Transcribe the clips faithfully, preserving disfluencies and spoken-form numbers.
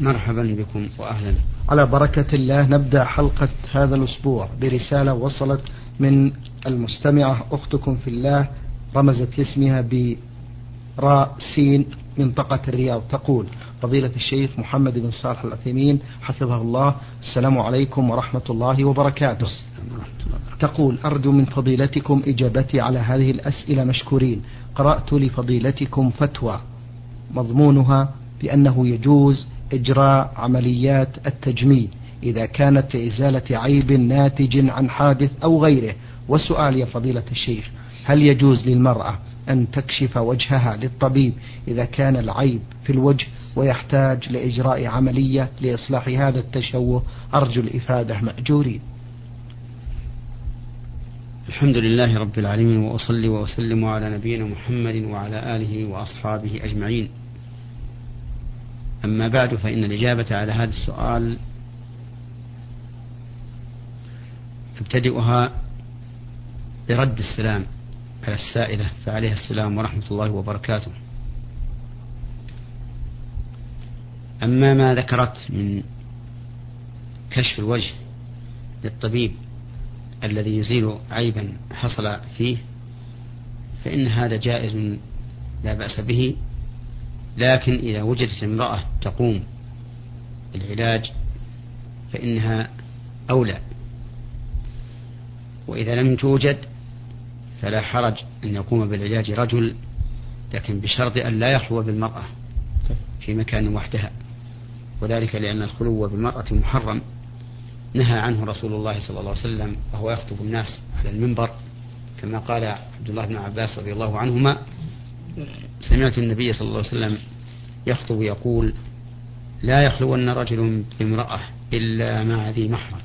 مرحبا بكم وأهلا. على بركة الله نبدأ حلقة هذا الأسبوع برسالة وصلت من المستمعة أختكم في الله رمزت لاسمها براء سين منطقة الرياض، تقول: فضيلة الشيخ محمد بن صالح العثيمين حفظه الله، السلام عليكم ورحمة الله وبركاته. تقول: أرجو من فضيلتكم إجابتي على هذه الأسئلة مشكورين. قرأت لفضيلتكم فتوى مضمونها بأنه يجوز إجراء عمليات التجميل إذا كانت لإزالة عيب ناتج عن حادث أو غيره، وسؤال يا فضيلة الشيخ: هل يجوز للمرأة أن تكشف وجهها للطبيب إذا كان العيب في الوجه ويحتاج لإجراء عملية لإصلاح هذا التشوه؟ أرجو الإفادة مأجورين. الحمد لله رب العالمين، وأصلي وأسلم على نبينا محمد وعلى آله وأصحابه أجمعين. أما بعد، فإن الإجابة على هذا السؤال ابتدئها برد السلام على السائلة، فعليها السلام ورحمة الله وبركاته. أما ما ذكرت من كشف الوجه للطبيب الذي يزيل عيبا حصل فيه، فإن هذا جائز لا بأس به، لكن إذا وجدت امرأة تقوم بالعلاج فإنها أولى، وإذا لم توجد فلا حرج أن يقوم بالعلاج رجل، لكن بشرط أن لا يخلو بالمرأة في مكان وحدها، وذلك لأن الخلو بالمرأة محرم، نهى عنه رسول الله صلى الله عليه وسلم وهو يخطب الناس على المنبر، كما قال عبد الله بن عباس رضي الله عنهما: سمعت النبي صلى الله عليه وسلم يخطب يقول: لا يخلون رجل بامرأة إلا مع ذي محرم.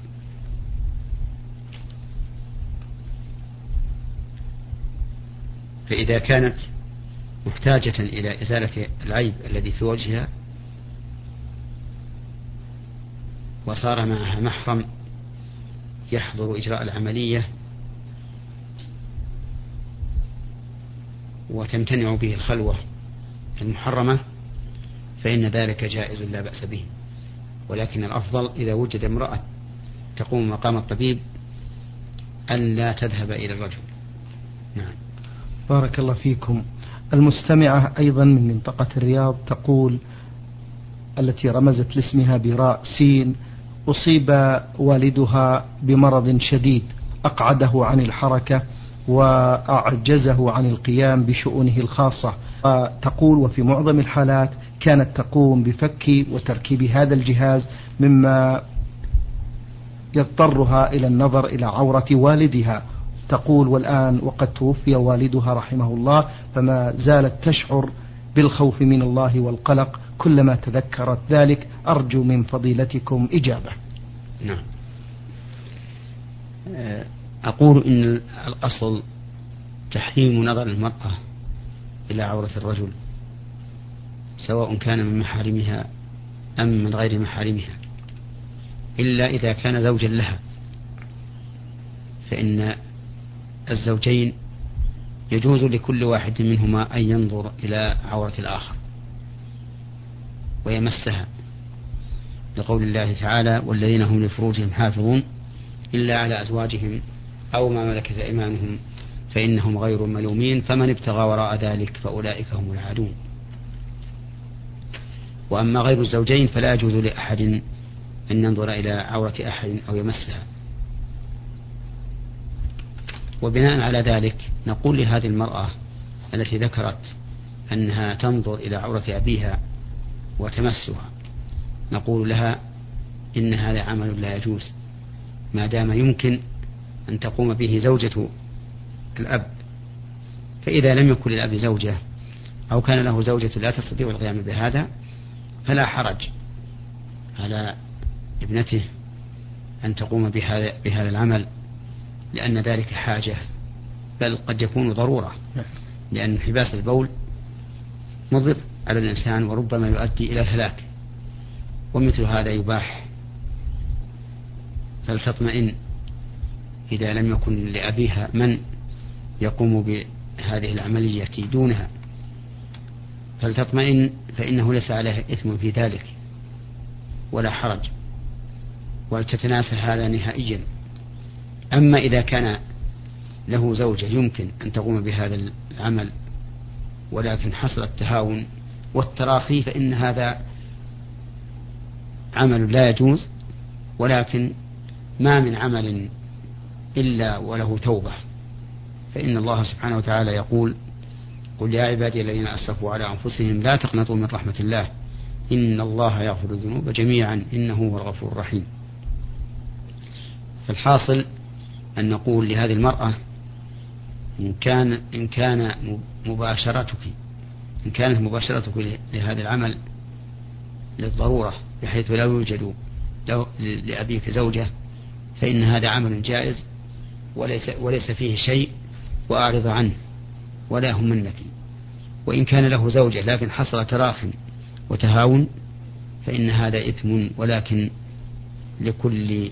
فإذا كانت محتاجة إلى إزالة العيب الذي في وجهها وصار معها محرم يحضر إجراء العملية وتمتنع به الخلوة المحرمة، فإن ذلك جائز لا بأس به، ولكن الأفضل إذا وجد امرأة تقوم مقام الطبيب ألا تذهب إلى الرجل. نعم، بارك الله فيكم. المستمعة أيضا من منطقة الرياض تقول، التي رمزت لاسمها براء سين: أصيب والدها بمرض شديد أقعده عن الحركة وأعجزه عن القيام بشؤونه الخاصة، وتقول: وفي معظم الحالات كانت تقوم بفك وتركيب هذا الجهاز مما يضطرها إلى النظر إلى عورة والدها. تقول: والآن وقد توفي والدها رحمه الله، فما زالت تشعر بالخوف من الله والقلق كلما تذكرت ذلك. أرجو من فضيلتكم إجابة. نعم، أقول إن الأصل تحريم نظر المرأة إلى عورة الرجل، سواء كان من محارمها أم من غير محارمها، إلا إذا كان زوجا لها، فإن الزوجين يجوز لكل واحد منهما أن ينظر إلى عورة الآخر ويمسها، لقول الله تعالى: والذين هم لفروجهم حافظون إلا على أزواجهم أو ما ملكت أيمانهم فإنهم غير ملومين فمن ابتغى وراء ذلك فأولئك هم العادون. وأما غير الزوجين فلا يجوز لأحد أن ينظر إلى عورة أحد أو يمسها. وبناء على ذلك نقول لهذه المرأة التي ذكرت أنها تنظر إلى عورة أبيها وتمسها، نقول لها: إن هذا عمل لا يجوز، ما دام يمكن أن تقوم به زوجة الأب، فإذا لم يكن للأب زوجة أو كان له زوجة لا تستطيع القيام بهذا، فلا حرج على ابنته أن تقوم بهذا العمل، لأن ذلك حاجة، بل قد يكون ضرورة، لأن انحباس البول مضر على الإنسان وربما يؤدي إلى الهلاك، ومثل هذا يباح. فلتطمئن إذا لم يكن لأبيها من يقوم بهذه العملية دونها، فلتطمئن، فإنه ليس عليها إثم في ذلك، ولا حرج وتتناسى هذا نهائيا. أما إذا كان له زوجة يمكن أن تقوم بهذا العمل ولكن حصل التهاون والتراخي فإن هذا عمل لا يجوز، ولكن ما من عمل إلا وله توبة، فإن الله سبحانه وتعالى يقول: قل يا عبادي الذين أسرفوا على أنفسهم لا تقنطوا من رحمة الله إن الله يغفر الذنوب جميعا إنه هو الغفور الرحيم. فالحاصل أن نقول لهذه المرأة: إن كان إن كان مباشرتك إن كانت مباشرتك لهذا العمل للضرورة بحيث لا يوجد لأبيك زوجة فإن هذا عمل جائز وليس وليس فيه شيء وأعرض عنه ولا هم منتي. وإن كان له زوجة لكن حصل تراخي وتهاون فإن هذا إثم، ولكن لكل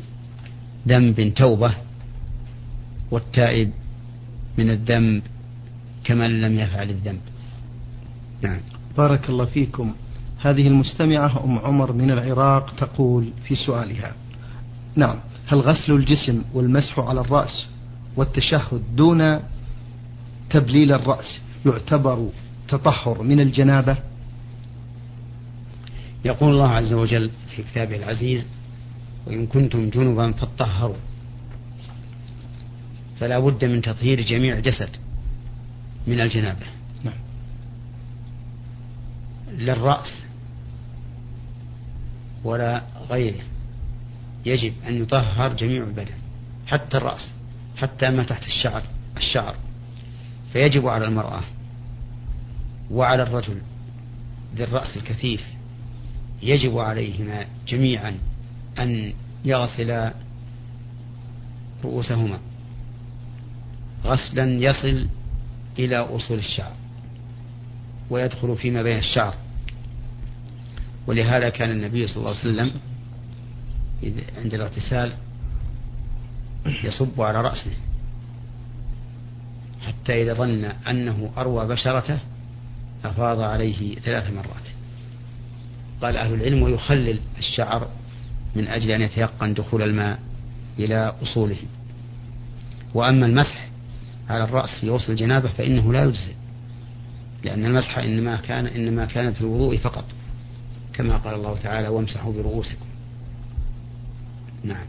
ذنب توبة، والتائب من الذنب كمن لم يفعل الذنب. نعم. بارك الله فيكم. هذه المستمعة أم عمر من العراق تقول في سؤالها: نعم، هل غسل الجسم والمسح على الرأس والتشهد دون تبليل الرأس يعتبر تطهر من الجنابة؟ يقول الله عز وجل في كتابه العزيز: وإن كنتم جنبا فطهروا. فلا بد من تطهير جميع الجسد من الجنابة. نعم. للرأس ولا غيره يجب أن يطهر جميع البدن حتى الرأس حتى ما تحت الشعر الشعر فيجب على المرأة وعلى الرجل ذي الرأس الكثيف يجب عليهما جميعا أن يغسلا رؤوسهما غسلا يصل إلى أصول الشعر ويدخل فيما بين الشعر. ولهذا كان النبي صلى الله عليه وسلم عند الاغتسال يصب على رأسه حتى إذا ظن أنه أروى بشرته أفاض عليه ثلاث مرات. قال أهل العلم: ويخلل الشعر من أجل أن يتيقن دخول الماء إلى أصوله. وأما المسح على الرأس في وصل الجنابة فإنه لا يجزئ، لأن المسح إنما كان إنما كان في الوضوء فقط، كما قال الله تعالى: وامسحوا برؤوسكم. نعم.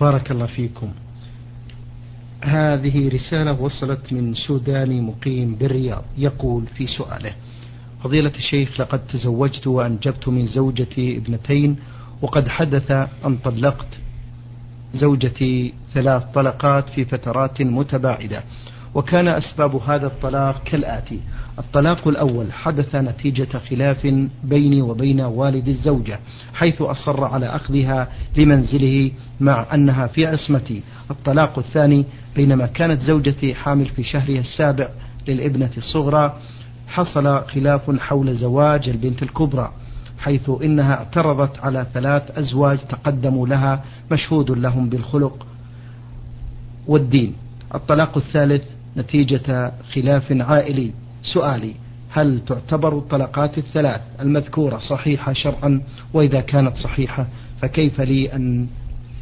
بارك الله فيكم. هذه رسالة وصلت من سوداني مقيم بالرياض يقول في سؤاله: فضيلة الشيخ، لقد تزوجت وأنجبت من زوجتي ابنتين، وقد حدث أن طلقت زوجتي ثلاث طلقات في فترات متباعدة، وكان أسباب هذا الطلاق كالآتي: الطلاق الأول حدث نتيجة خلاف بيني وبين والد الزوجة، حيث أصر على أخذها لمنزله مع أنها في عصمتي. الطلاق الثاني بينما كانت زوجتي حامل في شهرها السابع للابنة الصغرى، حصل خلاف حول زواج البنت الكبرى، حيث إنها اعترضت على ثلاث أزواج تقدموا لها مشهود لهم بالخلق والدين. الطلاق الثالث نتيجة خلاف عائلي. سؤالي: هل تعتبر الطلقات الثلاث المذكورة صحيحة شرعا؟ وإذا كانت صحيحة فكيف لي أن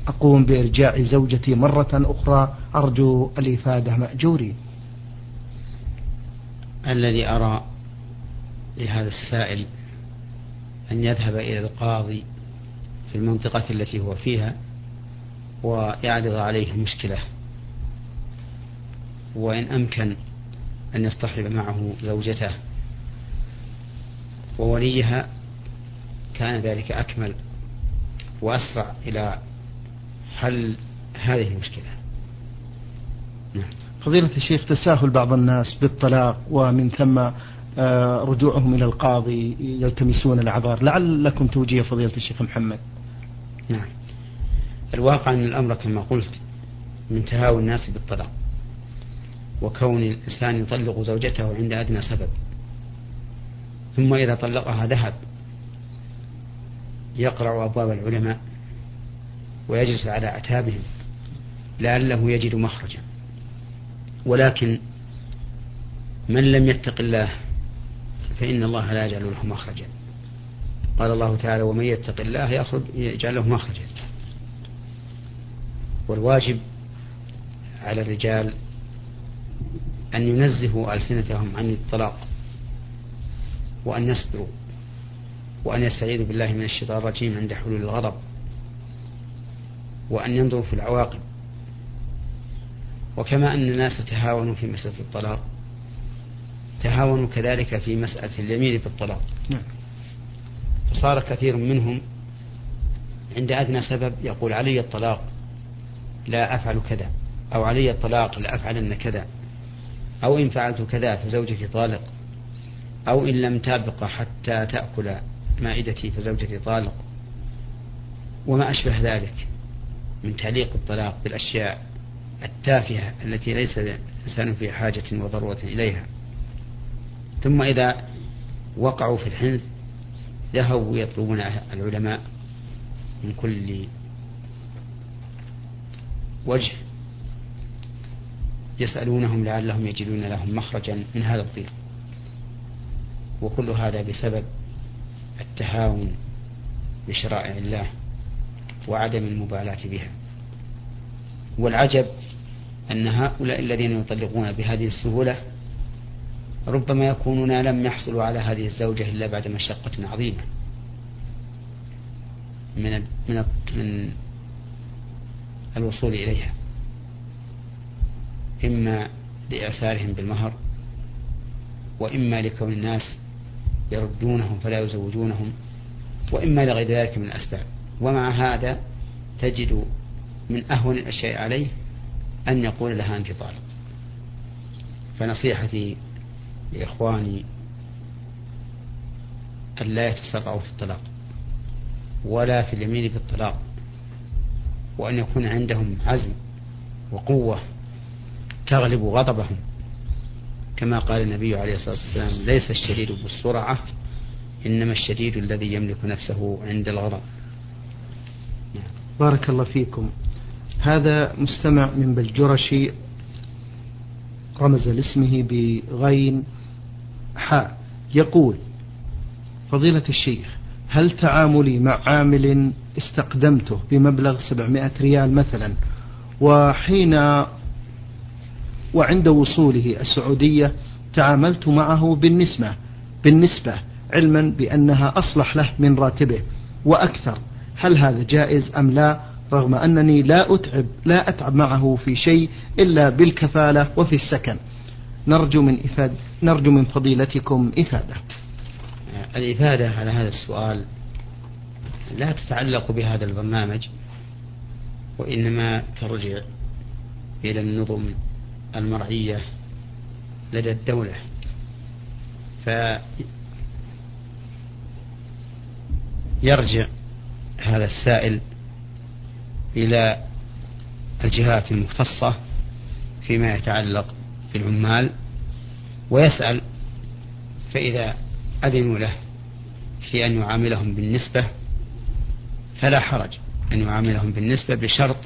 أقوم بإرجاع زوجتي مرة أخرى؟ أرجو الإفادة مأجوري. الذي أرى لهذا السائل أن يذهب إلى القاضي في المنطقة التي هو فيها ويعرض عليه المشكلة، وإن أمكن أن يصطحب معه زوجته ووليها كان ذلك أكمل وأسرع إلى حل هذه المشكلة. نعم. فضيلة الشيخ، تساهل بعض الناس بالطلاق ومن ثم رجوعهم إلى القاضي يلتمسون الأعذار، لعلكم توجيه فضيلة الشيخ محمد. نعم. الواقع أن الأمر كما قلت من تهاون الناس بالطلاق، وكون الإنسان يطلق زوجته عند أدنى سبب، ثم إذا طلقها ذهب يقرع أبواب العلماء ويجلس على أعتابهم لعله يجد مخرجا. ولكن من لم يتق الله فإن الله لا يجعل له مخرجا، قال الله تعالى ومن يتق الله يخرج يجعل له مخرجا. والواجب على الرجال أن ينزهوا ألسنتهم عن الطلاق وأن يصبروا وأن يستعيذوا بالله من الشيطان الرجيم عند حلول الغضب وأن ينظروا في العواقب. وكما أن الناس تهاونوا في مسألة الطلاق تهاونوا كذلك في مسألة اليمين في الطلاق. فصار كثير منهم عند أدنى سبب يقول علي الطلاق لا أفعل كذا، أو علي الطلاق لا أفعلن كذا، أو إن فعلت كذا فزوجتي طالق، أو إن لم تابق حتى تأكل مائدتي فزوجتي طالق، وما أشبه ذلك من تعليق الطلاق بالأشياء التافهة التي ليس الإنسان في حاجة وضرورة إليها. ثم إذا وقعوا في الحنث ذهبوا يطلبون العلماء من كل وجه يسألونهم لعلهم يجدون لهم مخرجا من هذا الضيق. وكل هذا بسبب التهاون بشرائع الله وعدم المبالاة بها. والعجب أن هؤلاء الذين يطلقون بهذه السهولة ربما يكونون لم يحصلوا على هذه الزوجة إلا بعد مشقة عظيمة من من الوصول إليها، إما لإعسارهم بالمهر، وإما لكون الناس يردونهم فلا يزوجونهم، وإما لغير ذلك من الأسباب. ومع هذا تجد من أهون الأشياء عليه أن يقول لها أنت طالق. فنصيحتي لإخواني أن لا يتسرعوا في الطلاق ولا في اليمين بالطلاق، وأن يكون عندهم عزم وقوة تغلب غضبهم، كما قال النبي عليه الصلاة والسلام ليس الشديد بالسرعة إنما الشديد الذي يملك نفسه عند الغضب. بارك الله فيكم. هذا مستمع من بلجرشي رمز لاسمه بغين حاء يقول فضيلة الشيخ هل تعاملي مع عامل استقدمته بمبلغ سبعمائة ريال مثلا وحين وعند وصوله السعودية تعاملت معه بالنسبة بالنسبة علما بأنها أصلح له من راتبه وأكثر، هل هذا جائز أم لا رغم أنني لا أتعب لا أتعب معه في شيء إلا بالكفالة وفي السكن؟ نرجو من إفادة نرجو من فضيلتكم إفادة. الإفادة على هذا السؤال لا تتعلق بهذا البرنامج، وإنما ترجع إلى النظم المرعية لدى الدولة. فيرجع هذا السائل إلى الجهات المختصة فيما يتعلق بالعمال ويسأل، فإذا أذنوا له في أن يعاملهم بالنسبة فلا حرج أن يعاملهم بالنسبة بشرط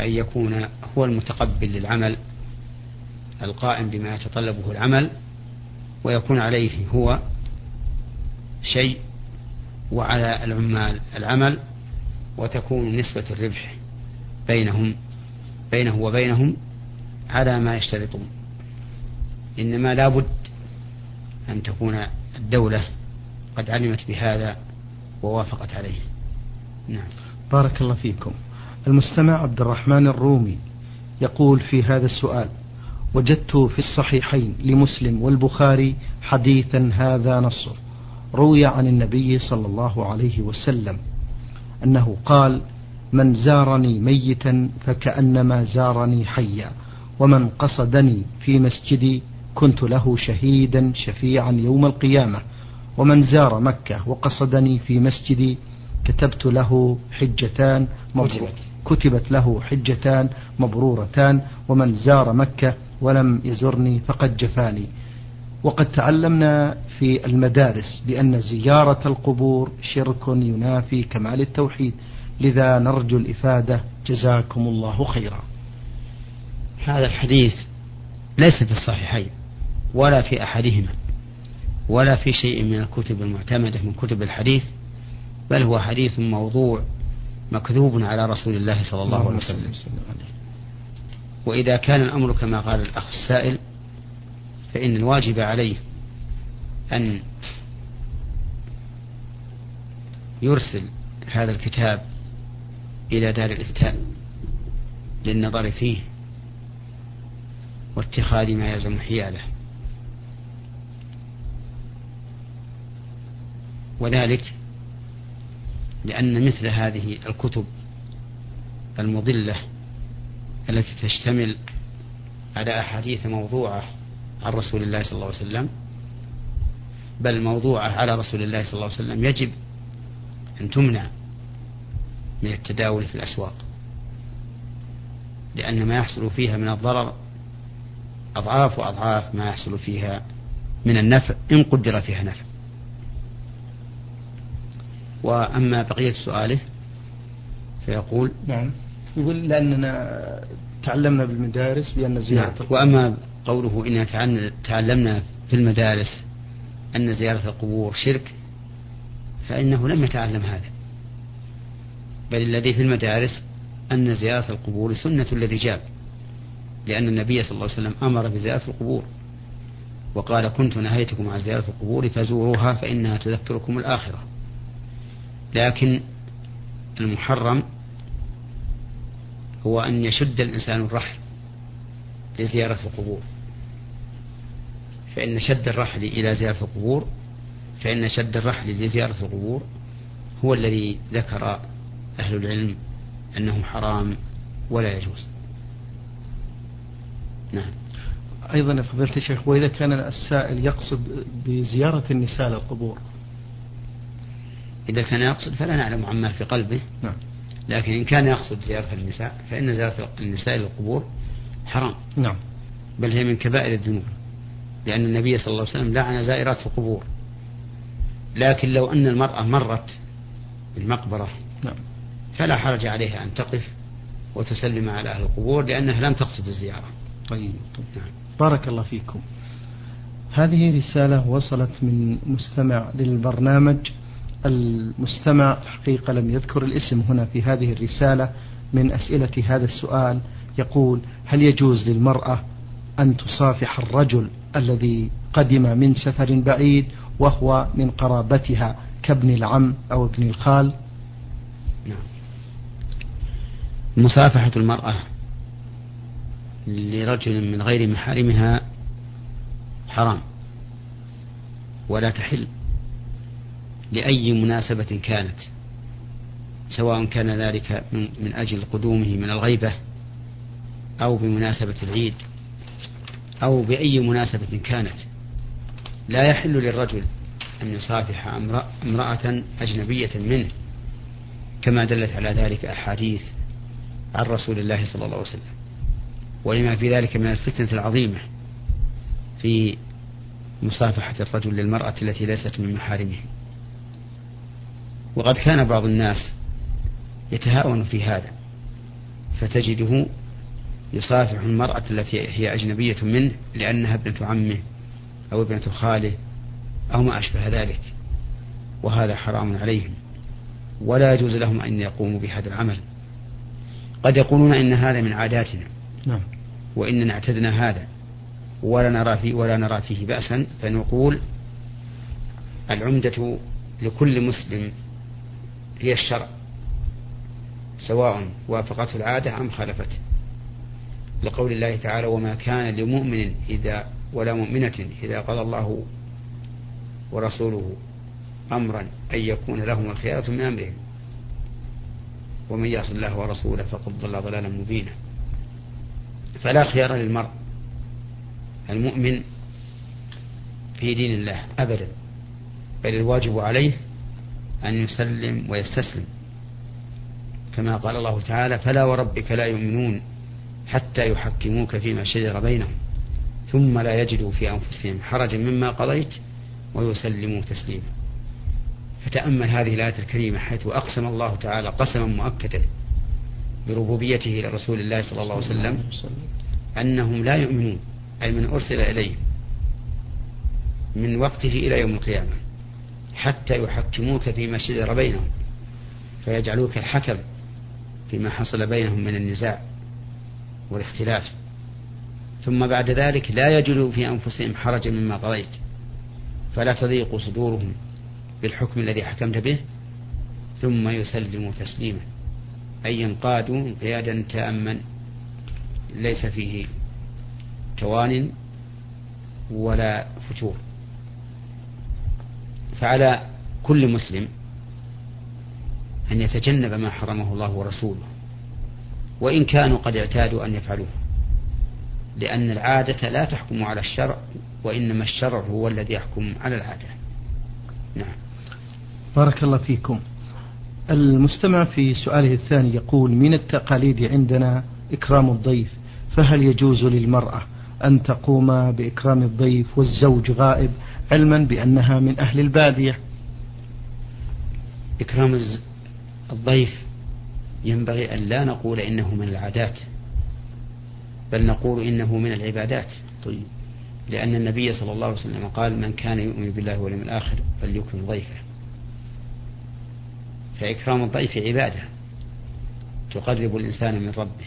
أن يكون هو المتقبل للعمل القائم بما يتطلبه العمل، ويكون عليه هو شيء وعلى العمال العمل، وتكون نسبة الربح بينهم بينه وبينهم على ما يشترطون. إنما لا بد أن تكون الدولة قد علمت بهذا ووافقت عليه. نعم. بارك الله فيكم. المستمع عبد الرحمن الرومي يقول في هذا السؤال وجدت في الصحيحين لمسلم والبخاري حديثا هذا نصه روي عن النبي صلى الله عليه وسلم أنه قال من زارني ميتا فكأنما زارني حيا، ومن قصدني في مسجدي كنت له شهيدا شفيعا يوم القيامة، ومن زار مكة وقصدني في مسجدي كتبت له حجتان كتبت له حجتان مبرورتان، ومن زار مكة ولم يزرني فقد جفاني. وقد تعلمنا في المدارس بأن زيارة القبور شرك ينافي كمال التوحيد، لذا نرجو الإفادة جزاكم الله خيرا. هذا الحديث ليس في الصحيحين ولا في أحدهما، ولا في شيء من الكتب المعتمدة من كتب الحديث، بل هو حديث موضوع مكذوب على رسول الله صلى الله عليه وسلم. وإذا كان الأمر كما قال الأخ السائل فإن الواجب عليه أن يرسل هذا الكتاب إلى دار الإفتاء للنظر فيه واتخاذ ما يلزم حياله، وذلك لأن مثل هذه الكتب المضلة التي تشتمل على أحاديث موضوعة عن رسول الله صلى الله عليه وسلم، بل موضوعة على رسول الله صلى الله عليه وسلم، يجب أن تمنع من التداول في الأسواق، لأن ما يحصل فيها من الضرر أضعاف وأضعاف ما يحصل فيها من النفع إن قدر فيها نفع. وأما بقية سؤاله فيقول نعم، يقول لأننا تعلمنا بالمدارس بأن زيارة نعم. وأما قوله إننا تعلمنا في المدارس أن زيارة القبور شرك، فإنه لم يتعلم هذا، بل الذي في المدارس أن زيارة القبور سنة الذي جاب، لأن النبي صلى الله عليه وسلم أمر بزيارة القبور وقال كنت نهيتكم عن زيارة القبور فزوروها فإنها تذكركم الآخرة. لكن المحرم هو أن يشد الإنسان الرحل لزيارة القبور، فإن شد الرحل إلى زيارة القبور فإن شد الرحل لزيارة القبور هو الذي ذكر أهل العلم أنه حرام ولا يجوز. نعم. أيضا يا فضيلة الشيخ، وإذا كان السائل يقصد بزيارة النساء للقبور؟ إذا كان يقصد فلا نعلم عما في قلبه. نعم. لكن إن كان يقصد زيارة النساء فإن زيارة النساء للقبور حرام. نعم. بل هي من كبائر الذنوب، لأن النبي صلى الله عليه وسلم لعن زائرات القبور. لكن لو أن المرأة مرت بالمقبرة نعم. فلا حرج عليها أن تقف وتسلم على أهل القبور لأنها لم تقصد الزيارة. طيب. نعم. بارك الله فيكم. هذه رسالة وصلت من مستمع للبرنامج. المستمع حقيقة لم يذكر الاسم هنا في هذه الرسالة. من أسئلة هذا السؤال يقول: هل يجوز للمرأة أن تصافح الرجل الذي قدم من سفر بعيد وهو من قرابتها كابن العم أو ابن الخال؟ نعم. مصافحة المرأة لرجل من غير محارمها حرام ولا تحل لأي مناسبة كانت، سواء كان ذلك من أجل قدومه من الغيبة أو بمناسبة العيد أو بأي مناسبة كانت. لا يحل للرجل أن يصافح امرأة أجنبية منه، كما دلت على ذلك أحاديث عن رسول الله صلى الله عليه وسلم، ولما في ذلك من الفتنة العظيمة في مصافحة الرجل للمرأة التي ليست من محارمه. وقد كان بعض الناس يتهاون في هذا، فتجده يصافح المرأة التي هي أجنبية منه لأنها ابنة عمه أو ابنة خاله أو ما أشبه ذلك، وهذا حرام عليهم ولا يجوز لهم أن يقوموا بهذا العمل. قد يقولون إن هذا من عاداتنا نعم. وإننا اعتدنا هذا ولا نرى فيه, ولا نرى فيه بأسا، فنقول العمدة لكل مسلم هي الشرع، سواء وافقته العادة أم خالفته، لقول الله تعالى: وما كان لمؤمن إذا ولا مؤمنة إذا قضى الله ورسوله أمرا أن يكون لهم الخيارة من أمرهم ومن يعص الله ورسوله فقد ضل ضلالا مبينا. فلا خيار للمرء المؤمن في دين الله أبدا، بل الواجب عليه أن يسلم ويستسلم، كما قال الله تعالى: فلا وربك لا يؤمنون حتى يحكموك فيما شجر بينهم ثم لا يجدوا في أنفسهم حرجا مما قضيت ويسلموا تسليما. فتأمل هذه الآية الكريمة حيث أقسم الله تعالى قسما مؤكدا بربوبيته لرسول الله صلى الله عليه وسلم أنهم لا يؤمنون، أي من أرسل إليهم، من وقته إلى يوم القيامة حتى يحكموك فيما شجر بينهم فيجعلوك الحكم فيما حصل بينهم من النزاع والاختلاف. ثم بعد ذلك لا يجدوا في أنفسهم حرجا مما قضيت فلا تضيق صدورهم بالحكم الذي حكمت به ثم يسلموا تسليما، أي ينقادوا انقيادا تاما ليس فيه توان ولا فتور. فعلى كل مسلم أن يتجنب ما حرمه الله ورسوله وإن كانوا قد اعتادوا أن يفعلوه، لأن العادة لا تحكم على الشرع وإنما الشرع هو الذي يحكم على العادة. نعم. بارك الله فيكم. المستمع في سؤاله الثاني يقول: من التقاليد عندنا إكرام الضيف، فهل يجوز للمرأة أن تقوم بإكرام الضيف والزوج غائب علما بأنها من أهل البادية؟ إكرام الضيف ينبغي أن لا نقول إنه من العادات، بل نقول إنه من العبادات. طيب. لأن النبي صلى الله عليه وسلم قال: من كان يؤمن بالله واليوم الآخر فليكرم ضيفه. فإكرام الضيف عبادة تقرب الإنسان من ربه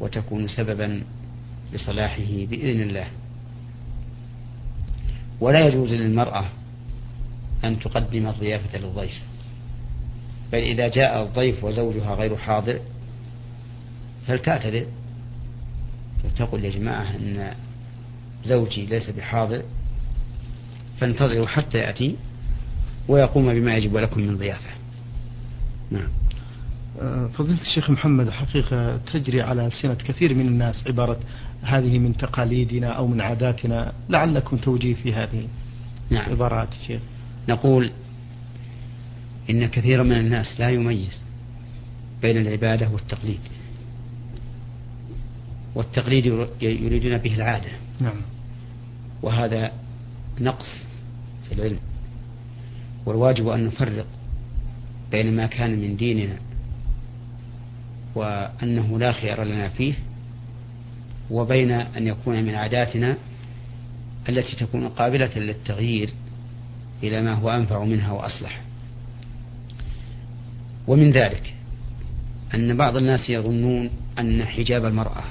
وتكون سببا لصلاحه بإذن الله. ولا يجوز للمرأة أن تقدم الضيافة للضيف، بل إذا جاء الضيف وزوجها غير حاضر فلتعتذر، فتقول: يا جماعة أن زوجي ليس بحاضر فانتظروا حتى يأتي ويقوم بما يجب لكم من ضيافة. نعم. فضيلة الشيخ محمد، حقيقة تجري على سنة كثير من الناس عبارة هذه من تقاليدنا أو من عاداتنا، لعلكم توجيه في هذه نعم. عبارات الشيخ. نقول إن كثير من الناس لا يميز بين العبادة والتقليد، والتقليد يريدون به العادة. نعم. وهذا نقص في العلم، والواجب أن نفرق بين ما كان من ديننا وأنه لا خير لنا فيه، وبين أن يكون من عاداتنا التي تكون قابلة للتغيير إلى ما هو أنفع منها وأصلح. ومن ذلك أن بعض الناس يظنون أن حجاب المرأة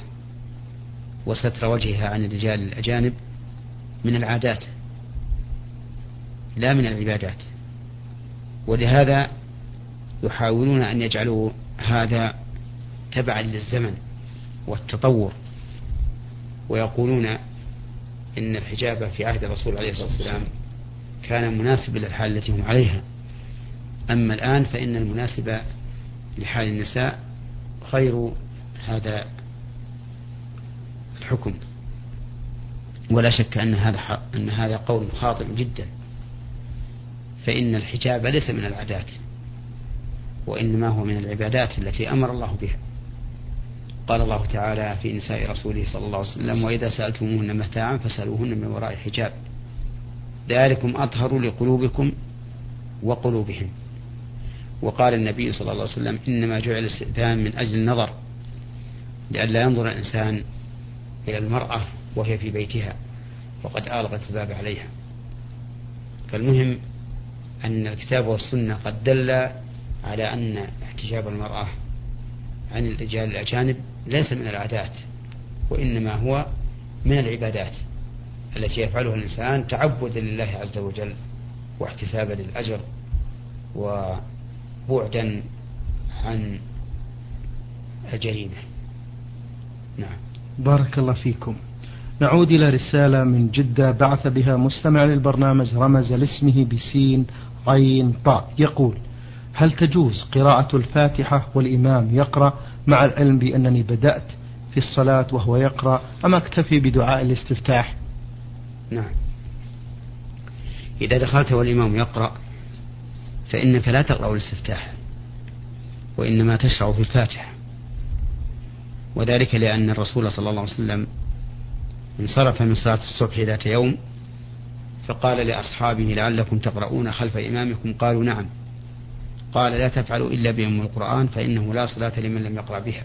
وستر وجهها عن الرجال الأجانب من العادات لا من العبادات، ولهذا يحاولون أن يجعلوا هذا تبعا للزمن والتطور، ويقولون إن الحجاب في عهد الرسول عليه الصلاة والسلام كان مناسب للحال التي هم عليها، أما الآن فإن المناسبة لحال النساء خير هذا الحكم. ولا شك أن هذا أن هذا قول خاطئ جدا، فإن الحجاب ليس من العادات وإنما هو من العبادات التي أمر الله بها. قال الله تعالى في نساء رسوله صلى الله عليه وسلم: وإذا سألتموهن متاعا فسألوهن من وراء الحجاب ذلكم أطهر لقلوبكم وقلوبهم. وقال النبي صلى الله عليه وسلم: إنما جعل الاستئذان من أجل النظر لئلا ينظر الإنسان إلى المرأة وهي في بيتها وقد ألغت الباب عليها. فالمهم أن الكتاب والسنة قد دل على أن احتجاب المرأة عن الرجال الأجانب ليس من العادات وإنما هو من العبادات التي يفعلها الإنسان تعبدا لله عز وجل واحتسابا للأجر وبعدا عن الجريمة. نعم. بارك الله فيكم. نعود إلى رسالة من جدة بعث بها مستمع للبرنامج رمز لاسمه بسين عين طاء، يقول: هل تجوز قراءة الفاتحة والإمام يقرأ، مع العلم بأنني بدأت في الصلاة وهو يقرأ، أم أكتفي بدعاء الاستفتاح؟ نعم. إذا دخلت والإمام يقرأ فإنك لا تقرأ الاستفتاح وإنما تشرع في الفاتحة، وذلك لأن الرسول صلى الله عليه وسلم انصرف من صلاة الصبح ذات يوم فقال لأصحابه: لعلكم تقرؤون خلف إمامكم، قالوا: نعم، قال: لا تفعلوا إلا بأم القرآن فإنه لا صلاة لمن لم يقرأ بها.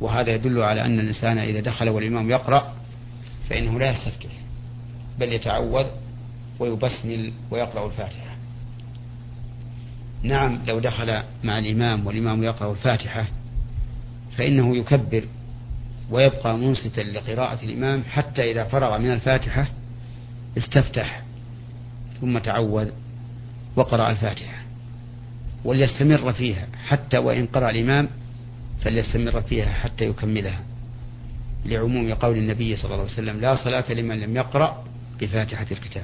وهذا يدل على أن الإنسان إذا دخل والإمام يقرأ فإنه لا يستفتح بل يتعوذ ويبسمل ويقرأ الفاتحة. نعم لو دخل مع الإمام والإمام يقرأ الفاتحة فإنه يكبر ويبقى منصتا لقراءة الإمام حتى إذا فرغ من الفاتحة استفتح ثم تعوذ وقرأ الفاتحة، وليستمر فيها حتى وإن قرأ الإمام فليستمر فيها حتى يكملها، لعموم قول النبي صلى الله عليه وسلم: لا صلاة لمن لم يقرأ بفاتحة الكتاب.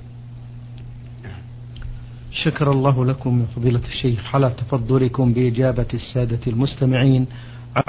شكر الله لكم يا فضيلة الشيخ على تفضلكم بإجابة السادة المستمعين